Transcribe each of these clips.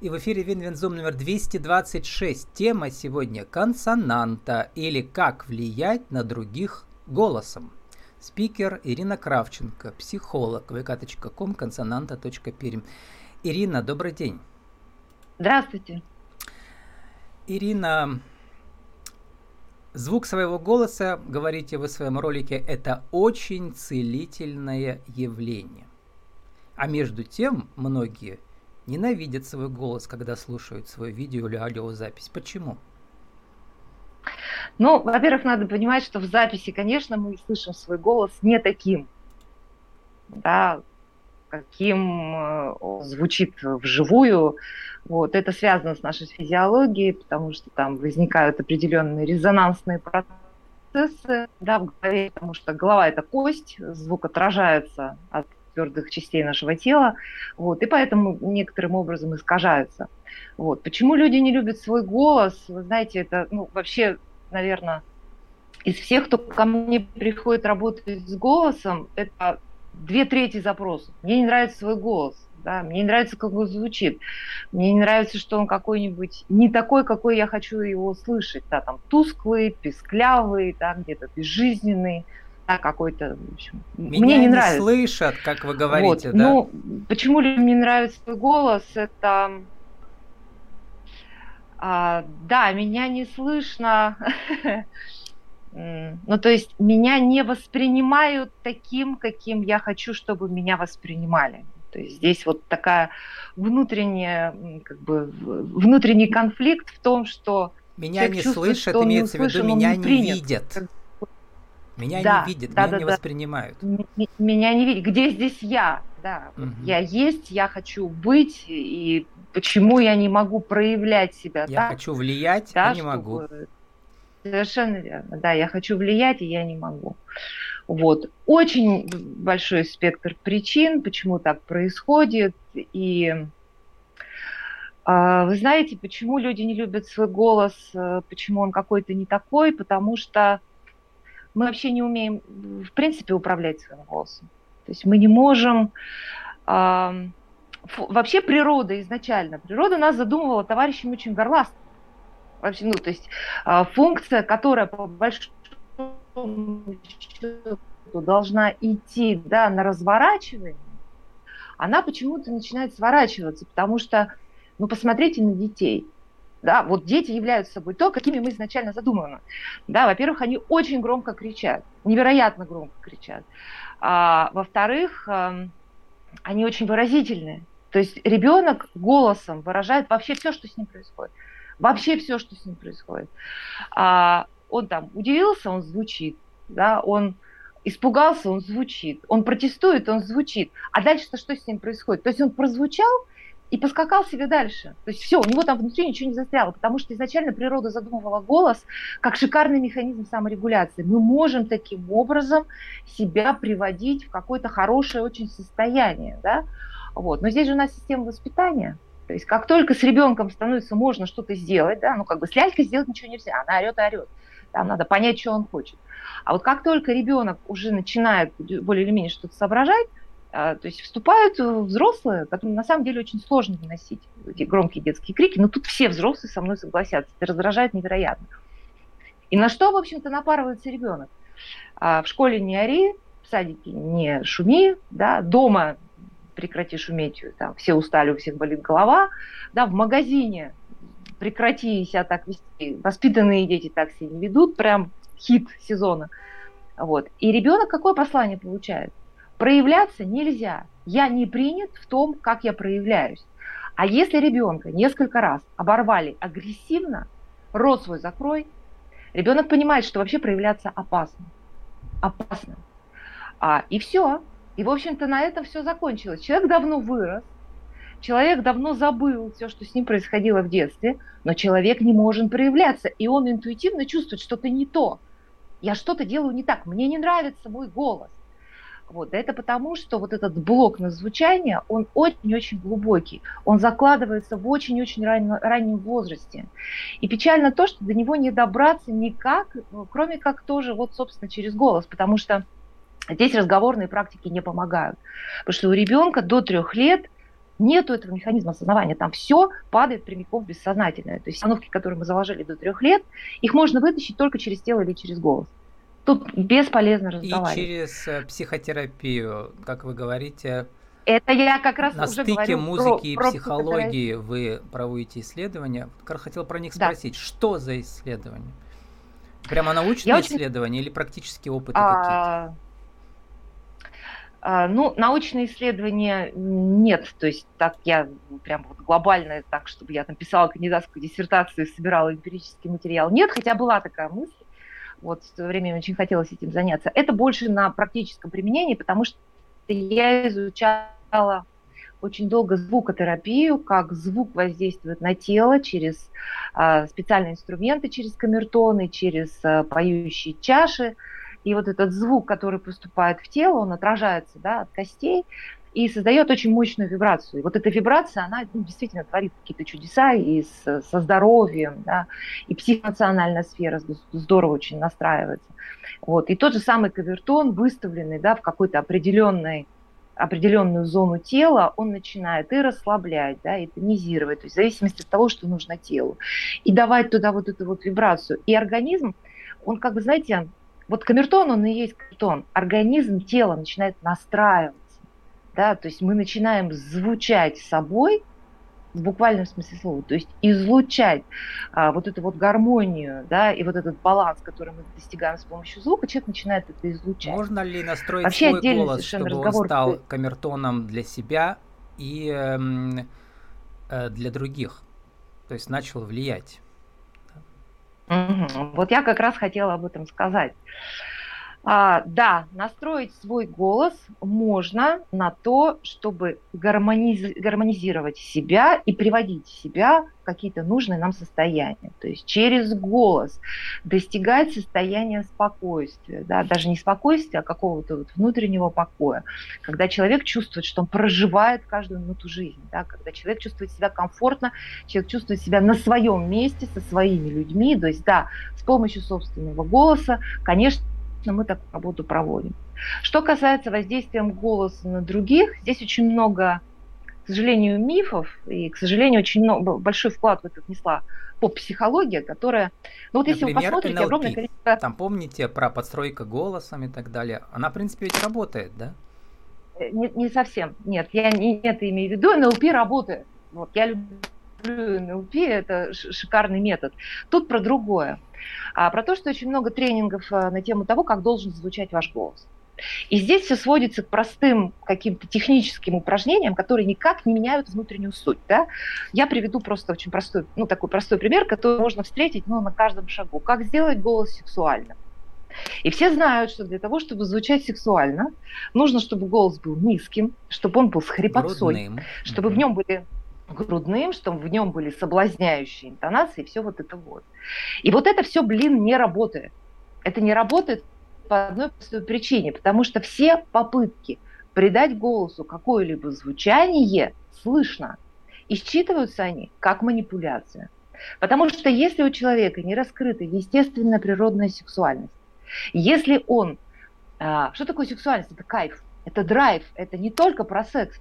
И в эфире Вин-вин-зум номер 226. Тема сегодня «Консонанта» или «Как влиять на других голосом». Спикер Ирина Кравченко, психолог, vk.com, консонанта.пермь. Ирина, добрый день. Здравствуйте. Ирина, звук своего голоса, говорите вы в своем ролике, это очень целительное явление. А между тем многие ненавидят свой голос, когда слушают свое видео или аудиозапись. Почему? Ну, во-первых, надо понимать, что в записи, конечно, мы слышим свой голос не таким, да, каким он звучит вживую. Вот. Это связано с нашей физиологией, потому что там возникают определенные резонансные процессы, да, в голове, потому что голова – это кость, звук отражается от твердых частей нашего тела, вот, и поэтому некоторым образом искажаются. Вот. Почему люди не любят свой голос? Вы знаете, это вообще, наверное, из всех, кто ко мне приходит работать с голосом, это 2/3 запросов. Мне не нравится свой голос, да? Мне не нравится, как он звучит, мне не нравится, что он какой-нибудь не такой, какой я хочу его слышать, да, там тусклый, песклявый, да, где-то безжизненный, какой-то, в общем, мне не нравится. Меня не слышат, как вы говорите, вот. Да? Ну, почему людям не нравится свой голос, это... да, меня не слышно, ну, то есть меня не воспринимают таким, каким я хочу, чтобы меня воспринимали. То есть здесь вот такая внутренняя, как бы, внутренний конфликт в том, что... Меня не слышат, имеется в виду, меня не видят. Меня не видят, меня не воспринимают. Меня не видят. Где здесь я? Да, угу. Я есть, я хочу быть, и почему я не могу проявлять себя? Я хочу влиять, да, а не могу. Совершенно верно. Да, я хочу влиять, и я не могу. Вот. Очень большой спектр причин, почему так происходит. И вы знаете, почему люди не любят свой голос, почему он какой-то не такой, потому что мы вообще не умеем, в принципе, управлять своим голосом. То есть мы не можем... Вообще природа изначально, природа нас задумывала товарищем очень горластым. Вообще, ну, то есть функция, которая по большому счету должна идти, да, на разворачивание, она почему-то начинает сворачиваться, потому что, ну, посмотрите на детей. Да, вот дети являются собой то, какими мы изначально задуманы. Да, во-первых, они очень громко кричат, невероятно громко кричат. Во-вторых, они очень выразительны. То есть ребенок голосом выражает вообще все, что с ним происходит. Вообще все, что с ним происходит. Он там удивился, он звучит. Да, он испугался, он звучит. Он протестует, он звучит. А дальше-то что с ним происходит? То есть он прозвучал и поскакал себе дальше. То есть все, у него там внутри ничего не застряло, потому что изначально природа задумывала голос как шикарный механизм саморегуляции. Мы можем таким образом себя приводить в какое-то хорошее очень состояние. Да? Вот. Но здесь же у нас система воспитания. То есть как только с ребенком становится можно что-то сделать, да, ну как бы с лялькой сделать ничего нельзя, она орет и орет. Там надо понять, что он хочет. А вот как только ребенок уже начинает более или менее что-то соображать, то есть вступают взрослые, которым на самом деле очень сложно выносить эти громкие детские крики, но тут все взрослые со мной согласятся, это раздражает невероятно. И на что, в общем-то, напарывается ребенок? В школе не ори, в садике не шуми, да, дома прекрати шуметь, там, все устали, у всех болит голова, да, в магазине прекрати себя так вести, воспитанные дети так себя не ведут, прям хит сезона. Вот. И ребенок какое послание получает? Проявляться нельзя. Я не принят в том, как я проявляюсь. А если ребенка несколько раз оборвали агрессивно, рот свой закрой, ребенок понимает, что вообще проявляться опасно. Опасно. И все. И, в общем-то, на этом все закончилось. Человек давно вырос, человек давно забыл все, что с ним происходило в детстве, но человек не может проявляться, и он интуитивно чувствует что-то не то. Я что-то делаю не так, мне не нравится мой голос. Вот. Это потому, что вот этот блок на звучание, он очень-очень глубокий. Он закладывается в очень-очень раннем возрасте. И печально то, что до него не добраться никак, кроме как тоже, вот, собственно, через голос. Потому что здесь разговорные практики не помогают. Потому что у ребенка до 3 лет Нету этого механизма осознавания, там все падает прямиком в бессознательное. То есть установки, которые мы заложили до 3 лет, их можно вытащить только через тело или через голос. Тут бесполезно разговаривать. И через психотерапию, как вы говорите. Это я как раз на уже стыке музыки про, и психологии вы проводите исследования. Хотел про них спросить, что за исследования? Прямо научные исследования или практические опыты какие-то? Ну, научные исследования нет, то есть так я прям вот глобально, так чтобы я там писала кандидатскую диссертацию, собирала эмпирический материал, нет, хотя была такая мысль, вот в то время очень хотелось этим заняться. Это больше на практическом применении, потому что я изучала очень долго звукотерапию, как звук воздействует на тело через специальные инструменты, через камертоны, через поющие чаши. И вот этот звук, который поступает в тело, он отражается, да, от костей и создает очень мощную вибрацию. И вот эта вибрация, она, ну, действительно творит какие-то чудеса и со здоровьем, да, и психоэмоциональная сфера здорово очень настраивается. Вот. И тот же самый камертон, выставленный, да, в какой-то определенную зону тела, он начинает и расслаблять, да, и тонизировать, то есть в зависимости от того, что нужно телу. И давать туда вот эту вот вибрацию. И организм, он как бы, знаете... Вот камертон, он и есть камертон. Организм, тело начинает настраиваться. Да? То есть мы начинаем звучать собой, в буквальном смысле слова, то есть излучать вот эту вот гармонию, да, и вот этот баланс, который мы достигаем с помощью звука, человек начинает это излучать. Можно ли настроить вообще свой голос, чтобы он стал камертоном для себя и для других? То есть начал влиять? Угу. Вот я как раз хотела об этом сказать. Да, настроить свой голос можно на то, чтобы гармонизировать себя и приводить себя в какие-то нужные нам состояния. То есть через голос достигать состояния спокойствия, да, даже не спокойствия, а какого-то вот внутреннего покоя, когда человек чувствует, что он проживает каждую минуту жизни, да, когда человек чувствует себя комфортно, человек чувствует себя на своем месте, со своими людьми. То есть, да, с помощью собственного голоса, конечно, мы такую работу проводим. Что касается воздействия голоса на других, здесь очень много, к сожалению, мифов, и, к сожалению, очень много, большой вклад в это внесла поп-психология, которая... Ну, вот например, если вы посмотрите, NLP. Огромное количество... Там помните про подстройку голосом и так далее. Она, в принципе, ведь работает, да? Нет, не совсем. Нет, я не это имею в виду. NLP работает. Вот, я люблю NLP, это шикарный метод. Тут про другое. Про то, что очень много тренингов на тему того, как должен звучать ваш голос. И здесь все сводится к простым каким-то техническим упражнениям, которые никак не меняют внутреннюю суть. Да? Я приведу просто очень простой, ну, такой простой пример, который можно встретить, ну, на каждом шагу. Как сделать голос сексуальным? И все знают, что для того, чтобы звучать сексуально, нужно, чтобы голос был низким, чтобы он был с хрипотцой, грудным, чтобы в нем были... грудным, чтобы в нем были соблазняющие интонации, и все вот это вот. И вот это все, блин, не работает. Это не работает по одной простой причине, потому что все попытки придать голосу какое-либо звучание слышно, и считываются они как манипуляция. Потому что если у человека не раскрыта естественная природная сексуальность, если он... Что такое сексуальность? Это кайф, это драйв, это не только про секс,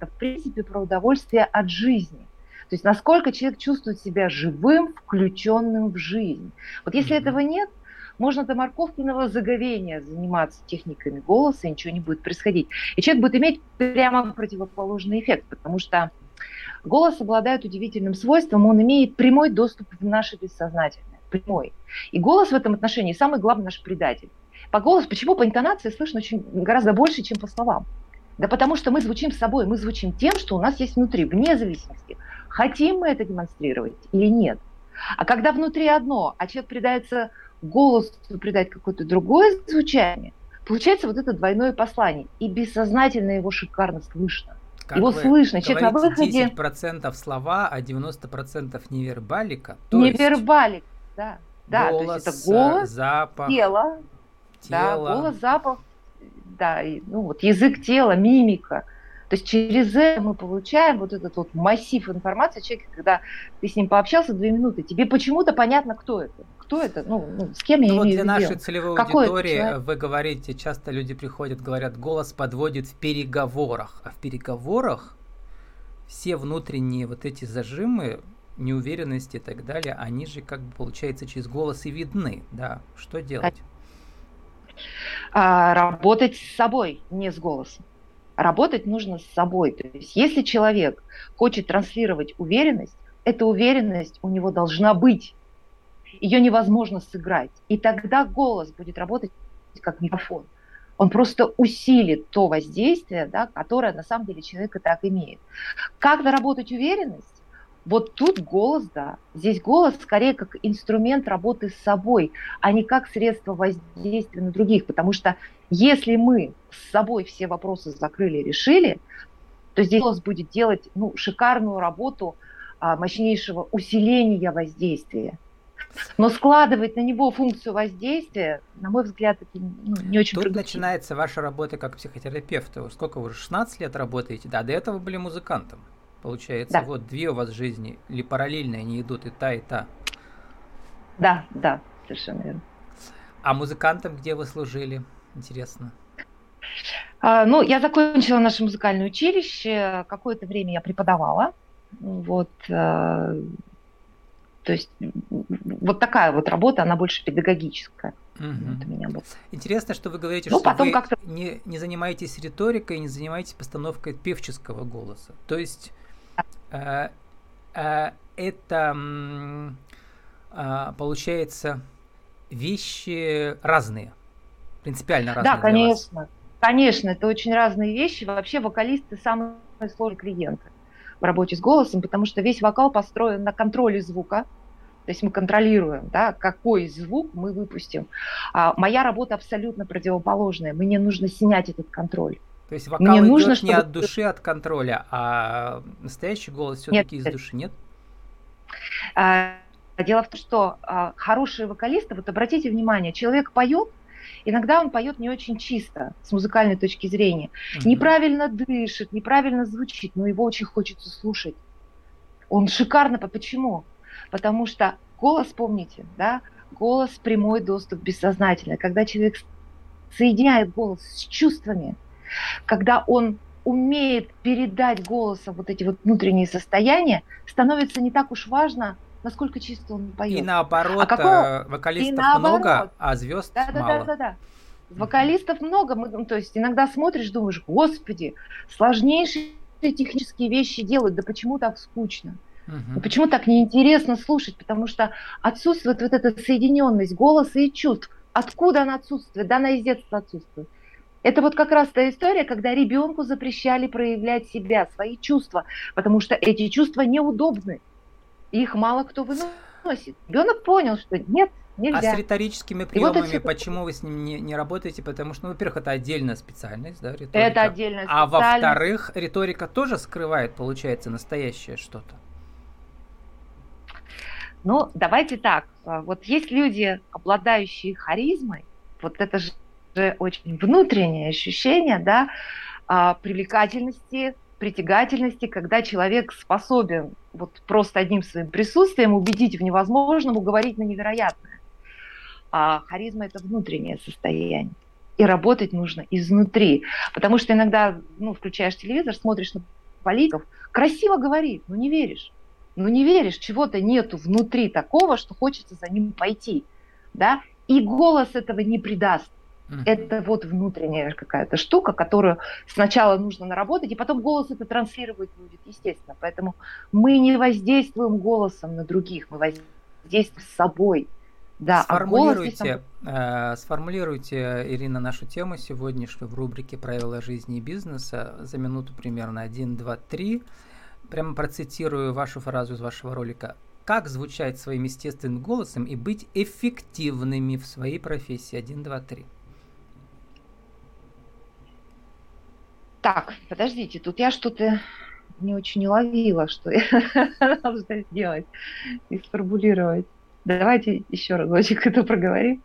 в принципе, про удовольствие от жизни. То есть насколько человек чувствует себя живым, включенным в жизнь. Вот если этого нет, можно до морковкиного заговения заниматься техниками голоса, и ничего не будет происходить. И человек будет иметь прямо противоположный эффект, потому что голос обладает удивительным свойством, он имеет прямой доступ в наше бессознательное, прямой. И голос в этом отношении самый главный наш предатель. По голосу, почему по интонации слышно очень, гораздо больше, чем по словам? Да потому что мы звучим собой, мы звучим тем, что у нас есть внутри, вне зависимости, хотим мы это демонстрировать или нет. А когда внутри одно, а человек придается голосу, придать какое-то другое звучание, получается вот это двойное послание. И бессознательно его шикарно слышно. Как его слышно. Человек на выходе... 10% слова, а 90% невербалика. Невербалик, да. Да, голос, то есть это голос, запах, тело. Да, голос, запах. Да, ну вот язык тела, мимика. То есть через это мы получаем вот этот вот массив информации. Человек, когда ты с ним пообщался 2 минуты, тебе почему-то понятно, кто это. Кто это, ну с кем я имею в виду. Для нашей целевой аудитории вы говорите, часто люди приходят, говорят, голос подводит в переговорах. А в переговорах все внутренние вот эти зажимы, неуверенности и так далее, они же как бы, получается, через голос и видны, да, что делать? Работать с собой, не с голосом. Работать нужно с собой. То есть, если человек хочет транслировать уверенность, эта уверенность у него должна быть. Ее невозможно сыграть. И тогда голос будет работать как микрофон. Он просто усилит то воздействие, да, которое на самом деле человек и так имеет. Как наработать уверенность? Вот тут голос, да. Здесь голос скорее как инструмент работы с собой, а не как средство воздействия на других. Потому что если мы с собой все вопросы закрыли, решили, то здесь голос будет делать шикарную работу мощнейшего усиления воздействия. Но складывать на него функцию воздействия, на мой взгляд, это не очень продуктивно. Тут начинается ваша работа как психотерапевта. Сколько вы, 16 лет работаете? Да, до этого были музыкантом. Получается, да. Вот две у вас жизни, или параллельные они идут, и та, и та. Да, да, совершенно верно. А музыкантом где вы служили? Интересно. Я закончила наше музыкальное училище. Какое-то время я преподавала. То есть вот такая вот работа, она больше педагогическая. Вот у меня была. Интересно, что вы говорите, что потом вы как-то не занимаетесь риторикой, не занимаетесь постановкой певческого голоса. То есть получается, вещи разные, принципиально разные. Да, конечно. Конечно, это очень разные вещи. Вообще вокалисты самые сложные клиенты в работе с голосом, потому что весь вокал построен на контроле звука. То есть мы контролируем, да, какой звук мы выпустим. А моя работа абсолютно противоположная. Мне нужно снять этот контроль. То есть вокал мне идет нужно, чтобы... не от души, от контроля, а настоящий голос все-таки из души, нет? Дело в том, что хорошие вокалисты, вот обратите внимание, человек поет, иногда он поет не очень чисто, с музыкальной точки зрения. Неправильно дышит, неправильно звучит, но его очень хочется слушать. Он шикарно. Почему? Потому что голос, помните, да, голос – прямой доступ бессознательно. Когда человек соединяет голос с чувствами, когда он умеет передать голосом вот эти вот внутренние состояния, становится не так уж важно, насколько чисто он поет. И наоборот, вокалистов много, а звезд мало. Да. Вокалистов много, то есть иногда смотришь, думаешь, господи, сложнейшие технические вещи делают, да почему так скучно? И почему так неинтересно слушать? Потому что отсутствует вот эта соединенность голоса и чувств. Откуда она отсутствует? Да она из детства отсутствует. Это вот как раз та история, когда ребенку запрещали проявлять себя, свои чувства, потому что эти чувства неудобны. Их мало кто выносит. Ребенок понял, что нет, нельзя. А с риторическими приемами вот почему вы с ним не работаете? Потому что, во-первых, это отдельная специальность, да, риторика. Это отдельная специальность. А во-вторых, риторика тоже скрывает, получается, настоящее что-то. Давайте так. Вот есть люди, обладающие харизмой, вот это же очень внутреннее ощущение, да, привлекательности, притягательности, когда человек способен вот просто одним своим присутствием убедить в невозможном, уговорить на невероятное. А харизма – это внутреннее состояние. И работать нужно изнутри. Потому что иногда, включаешь телевизор, смотришь на политиков, красиво говорит, но не веришь. Не веришь, чего-то нету внутри такого, что хочется за ним пойти, да, и голос этого не придаст. Это вот внутренняя какая-то штука, которую сначала нужно наработать, и потом голос это транслировать будет, естественно. Поэтому мы не воздействуем голосом на других, мы воздействуем с собой. Да, сформулируйте, Ирина, нашу тему сегодняшнюю в рубрике «Правила жизни и бизнеса» за минуту примерно 1, 2, 3. Прямо процитирую вашу фразу из вашего ролика. Как звучать своим естественным голосом и быть эффективными в своей профессии? 1, 2, 3. Так, подождите, тут я что-то не очень уловила, что я должна сделать и сформулировать. Давайте еще разочек это проговорим.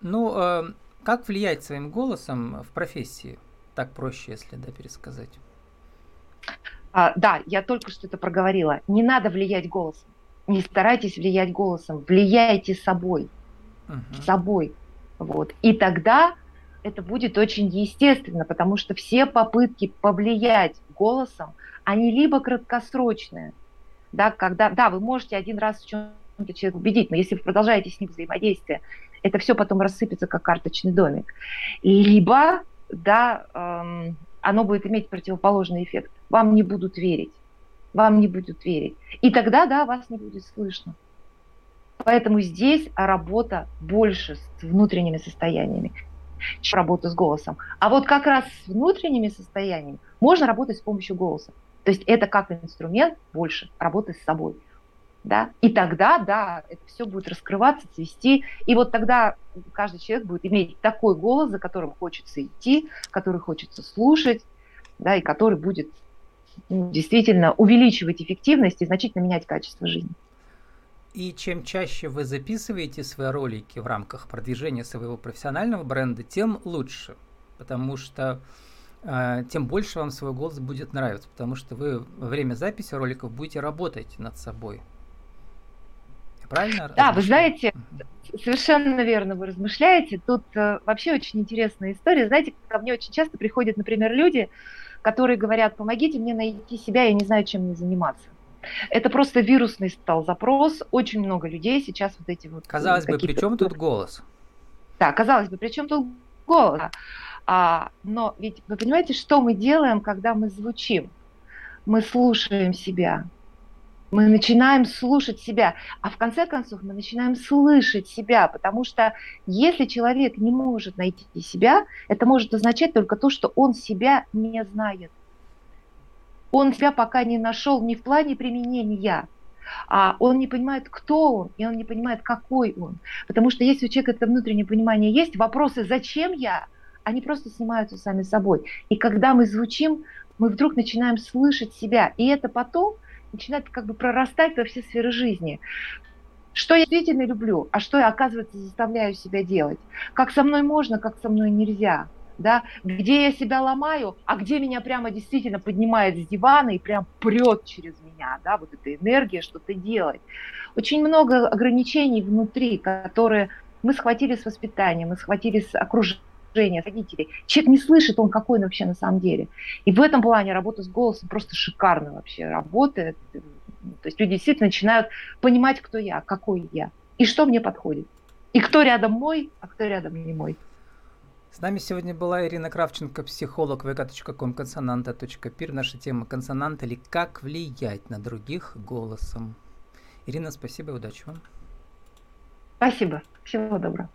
Как влиять своим голосом в профессии? Так проще, если пересказать. Да, я только что это проговорила. Не надо влиять голосом. Не старайтесь влиять голосом. Влияйте собой. Собой. Вот. И тогда это будет очень естественно, потому что все попытки повлиять голосом, они либо краткосрочные, да, когда, да, вы можете один раз в чем-то человека убедить, но если вы продолжаете с ним взаимодействие, это все потом рассыпется, как карточный домик. Либо, да, оно будет иметь противоположный эффект. Вам не будут верить. Вам не будут верить. И тогда, да, вас не будет слышно. Поэтому здесь работа больше с внутренними состояниями, чем работа с голосом. А вот как раз с внутренними состояниями можно работать с помощью голоса. То есть это как инструмент больше работы с собой. Да? И тогда, да, это все будет раскрываться, цвести. И вот тогда каждый человек будет иметь такой голос, за которым хочется идти, который хочется слушать, да, и который будет действительно увеличивать эффективность и значительно менять качество жизни. И чем чаще вы записываете свои ролики в рамках продвижения своего профессионального бренда, тем лучше, потому что тем больше вам свой голос будет нравиться, потому что вы во время записи роликов будете работать над собой. Правильно? Да, вы знаете, совершенно верно вы размышляете. Тут вообще очень интересная история. Знаете, ко мне очень часто приходят, например, люди, которые говорят: помогите мне найти себя, я не знаю, чем мне заниматься. Это просто вирусный стал запрос. Очень много людей сейчас вот эти вот... Казалось бы, при чем тут голос? Да, казалось бы, при чем тут голос? Но ведь вы понимаете, что мы делаем, когда мы звучим? Мы слушаем себя. Мы начинаем слушать себя. А в конце концов мы начинаем слышать себя. Потому что если человек не может найти себя, это может означать только то, что он себя не знает. Он себя пока не нашел не в плане применения, а он не понимает, кто он, и он не понимает, какой он. Потому что если у человека это внутреннее понимание есть, вопросы «зачем я?», они просто снимаются сами собой. И когда мы звучим, мы вдруг начинаем слышать себя. И это потом начинает как бы прорастать во все сферы жизни. Что я действительно люблю, а что я, оказывается, заставляю себя делать. Как со мной можно, как со мной нельзя. Да, где я себя ломаю, а где меня прямо действительно поднимает с дивана и прям прет через меня, да, вот эта энергия что-то делать. Очень много ограничений внутри, которые мы схватили с воспитания, мы схватили с окружения, с родителей. Человек не слышит, он какой он вообще на самом деле. И в этом плане работа с голосом просто шикарно вообще работает. То есть люди действительно начинают понимать, кто я, какой я, и что мне подходит, и кто рядом мой, а кто рядом не мой. С нами сегодня была Ирина Кравченко, психолог, vk.com, консонанта.пир. Наша тема — консонанта или как влиять на других голосом. Ирина, спасибо и удачи вам. Спасибо. Всего доброго.